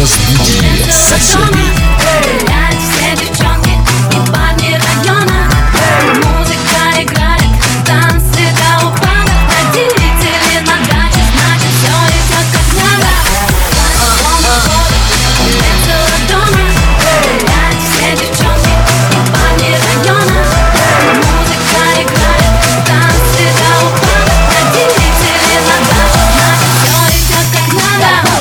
Разбуди соседей. Гуляют все девчонки и парни района. Музыка играет, танцы до упада. Родители на даче, значит все идет как надо. Около года, дома. Гуляют все девчонки и парни района. Музыка играет, танцы до упада. Родители на даче, значит все идет как надо.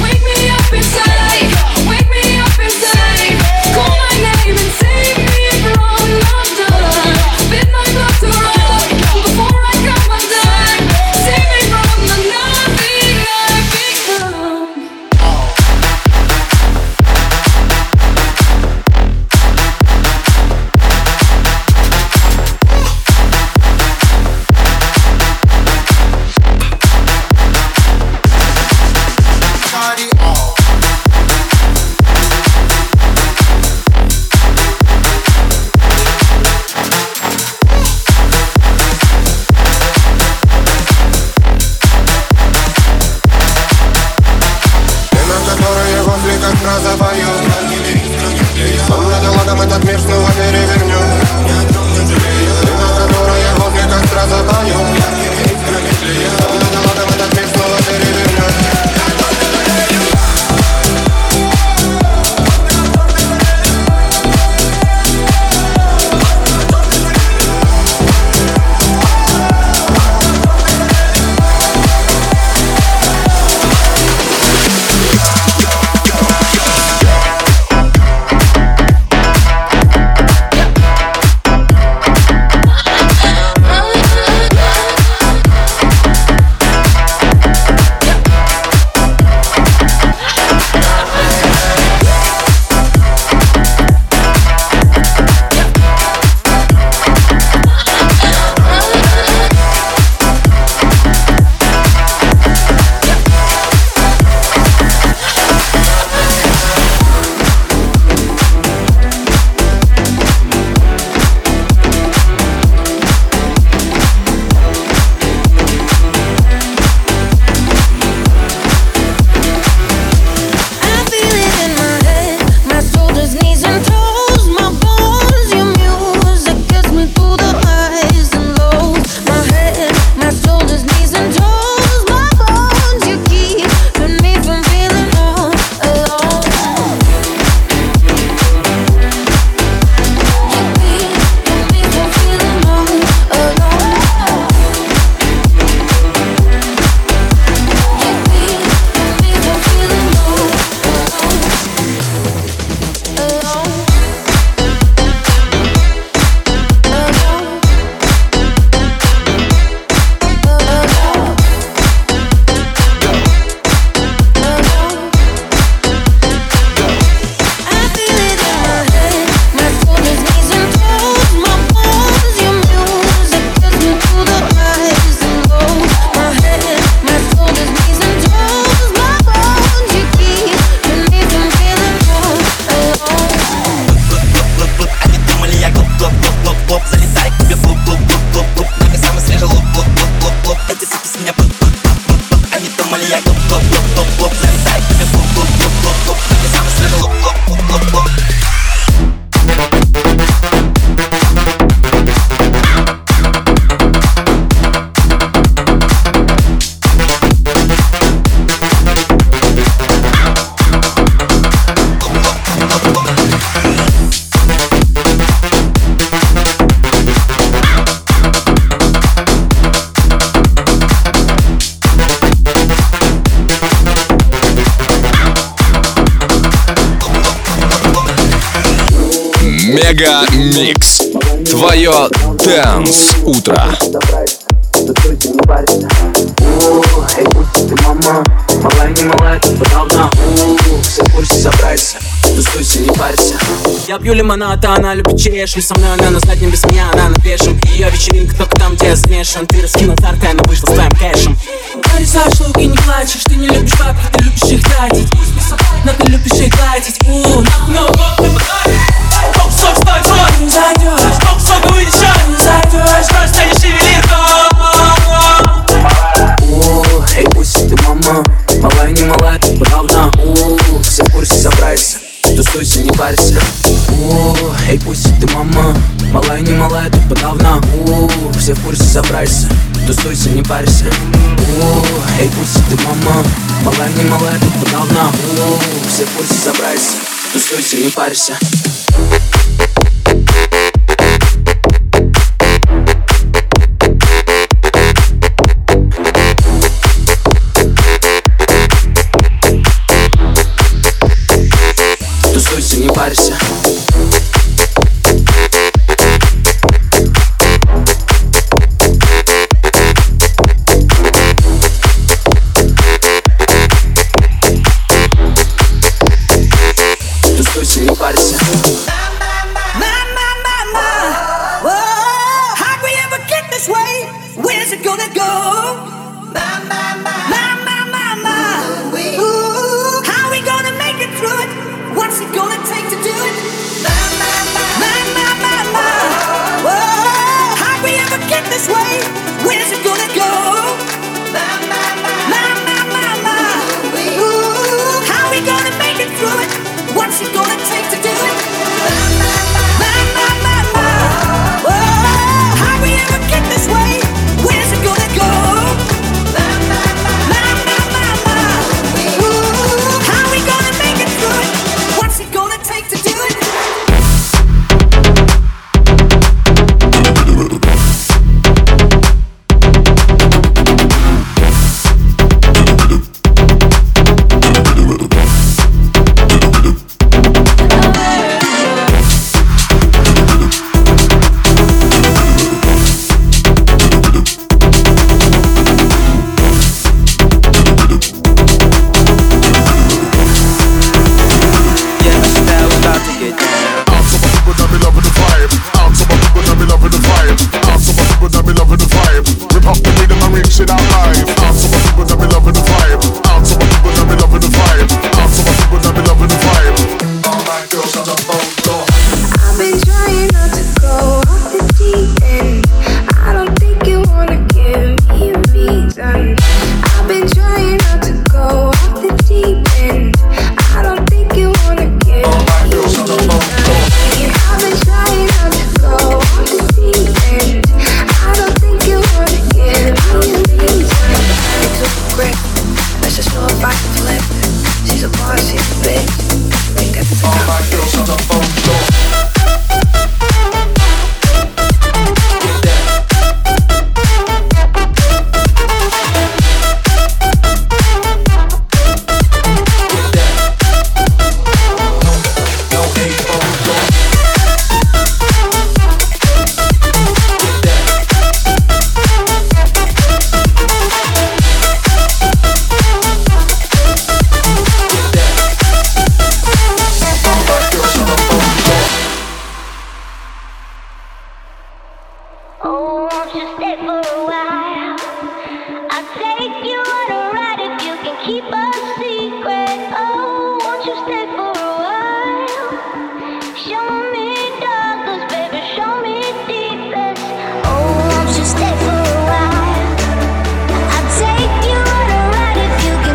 Wait. MegaMix. Твое Dance утро. Я пью лимонад, а она любит черешню. Со мной она на заднем, без меня она на пешем. Ее вечеринка только там, где я смешан. Ты раскинул карты, она вышла с твоим кэшем. Нарисаешь луки, не плачешь. Ты не любишь бабки, ты любишь их тратить. Но ты любишь их гладить. Тусуйся, не парься. Эй, пусть ты мама. Малая, не малая, ты подавно. Все в курсе, собрайся. Тусуйся, не парься. Эй, пусть ты мама. Малая, не малая, ты подавно. Все в курсе, собрайся. Тусуйся, не парься. Не парься. Тусуйся, не парься. Stay for a while. I'll take you on a ride if you can.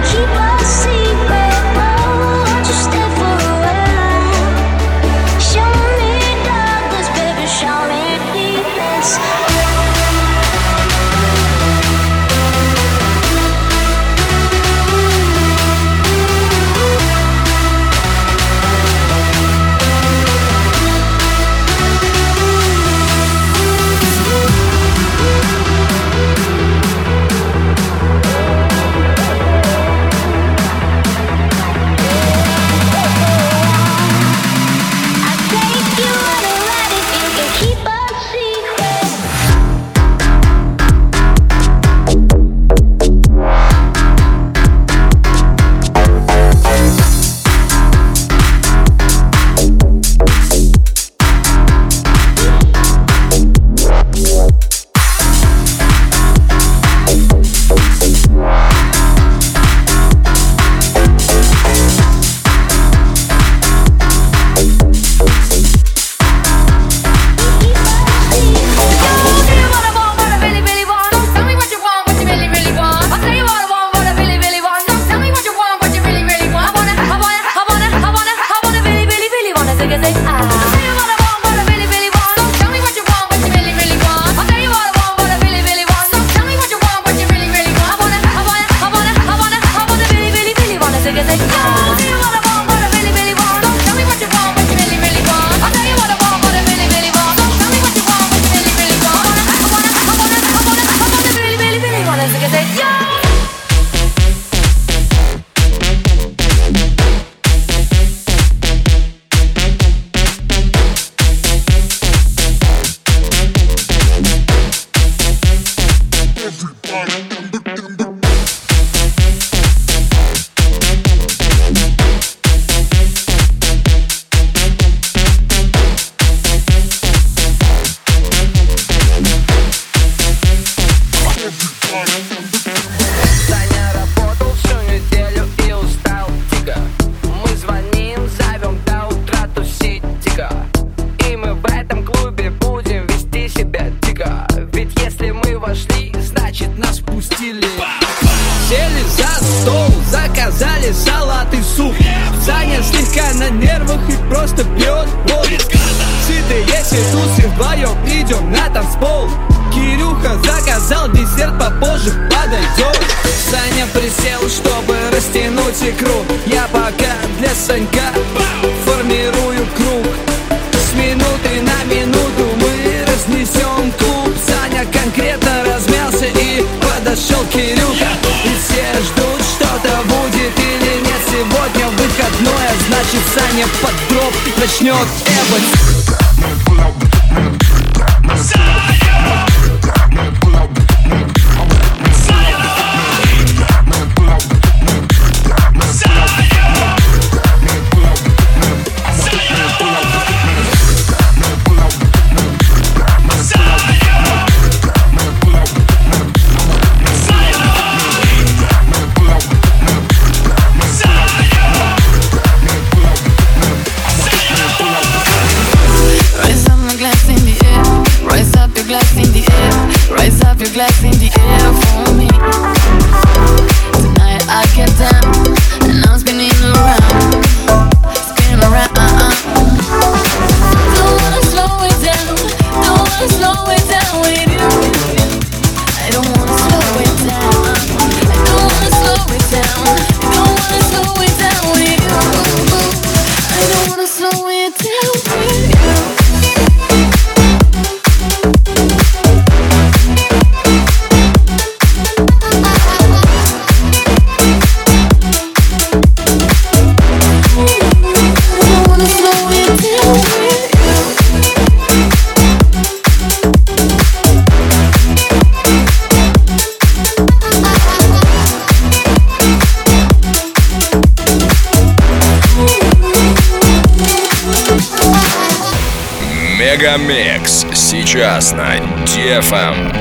MegaMix сейчас на DFM.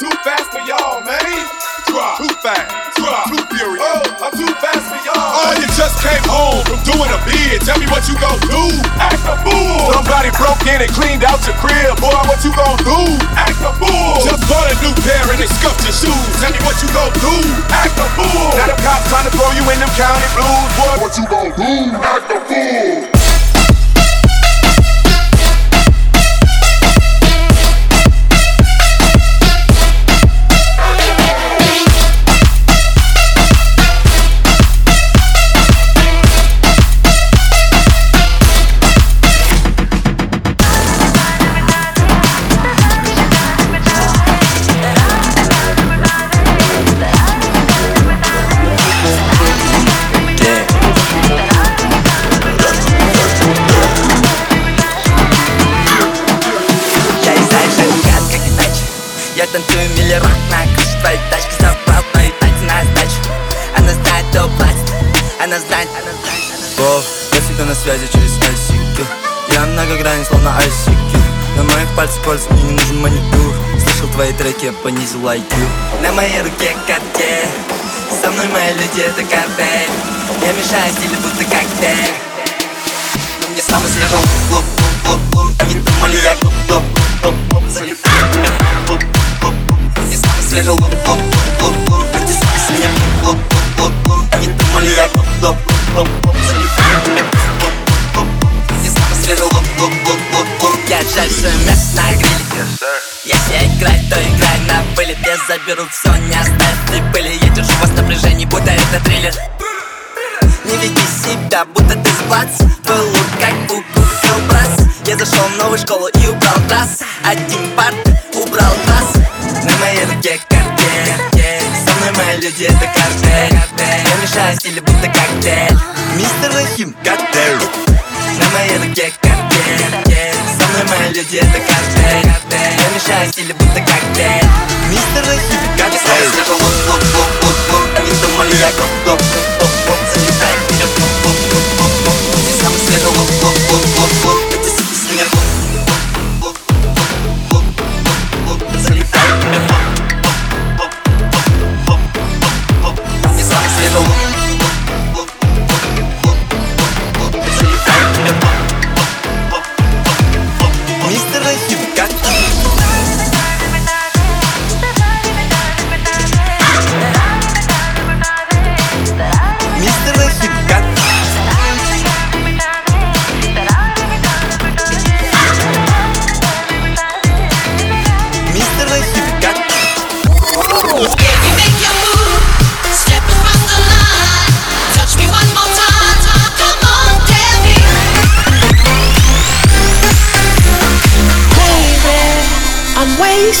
Too fast for y'all, man. Too fast, too furious. Oh, I'm too fast for y'all. Oh. doing a bid. Tell me what you gon' do. Act a fool. Somebody broke in and cleaned out your crib. Boy, what you gon' do? Act a fool. Just bought a new pair and they scuffed your shoes. Tell me what you gon' do. Act a fool. Now the cops trying to throw you in them county blues. Boy, what you gon' do? Act a fool. Я танцую миллиард на крыше твоей тачки. Забрал твою тачку на сдачу. Она знает, кто платит. Она знает, она знает. Воу, я всегда на связи через айсики. Я многогранен, словно айсики. На моих пальцах пульс, мне не нужен маникюр. Слышал твои треки, я понизил IQ. На моей руке карте. Со мной мои люди, это картель. Я мешаю стилю, будто коктейль. Но мне снова слежал клуб. Они думали, я клуб. Залетаю. Слежал лоб, потискались меня лоб. Они думали, я лоб. Залетаю лоб. Я снова слежал лоб. Я жаль свое мясо на гриле. Если я играю, то играю на вылет. Я заберу все, не оставь ты пыли. Я держу вас в напряжении, будто это триллер. Не веди себя, будто ты сплац. Твой лук как укусил брас. Я зашел в новую школу и убрал трасс. Один парт убрал нас. На моей руке картель. Со мной мои люди, это картель. Я мешаю стилю, будто коктейль. Мистер Рахим, коктейль. На моей руке картель. Со мной мои люди, это картель. Я мешаю стилю, будто коктейль. Мистер Рахим, коктейль. Я лоб. Они думали, я лоб. Залетай, лоб. Ты сам слежал лоб. Эти суки с меня лоб. Залетай.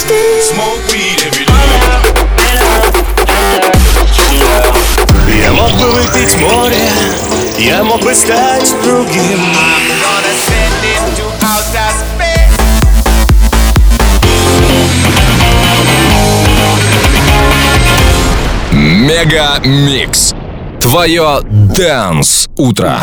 Smoke weed every day. Я мог бы выпить море, я мог бы стать другим. MegaMix. Твое dance утро.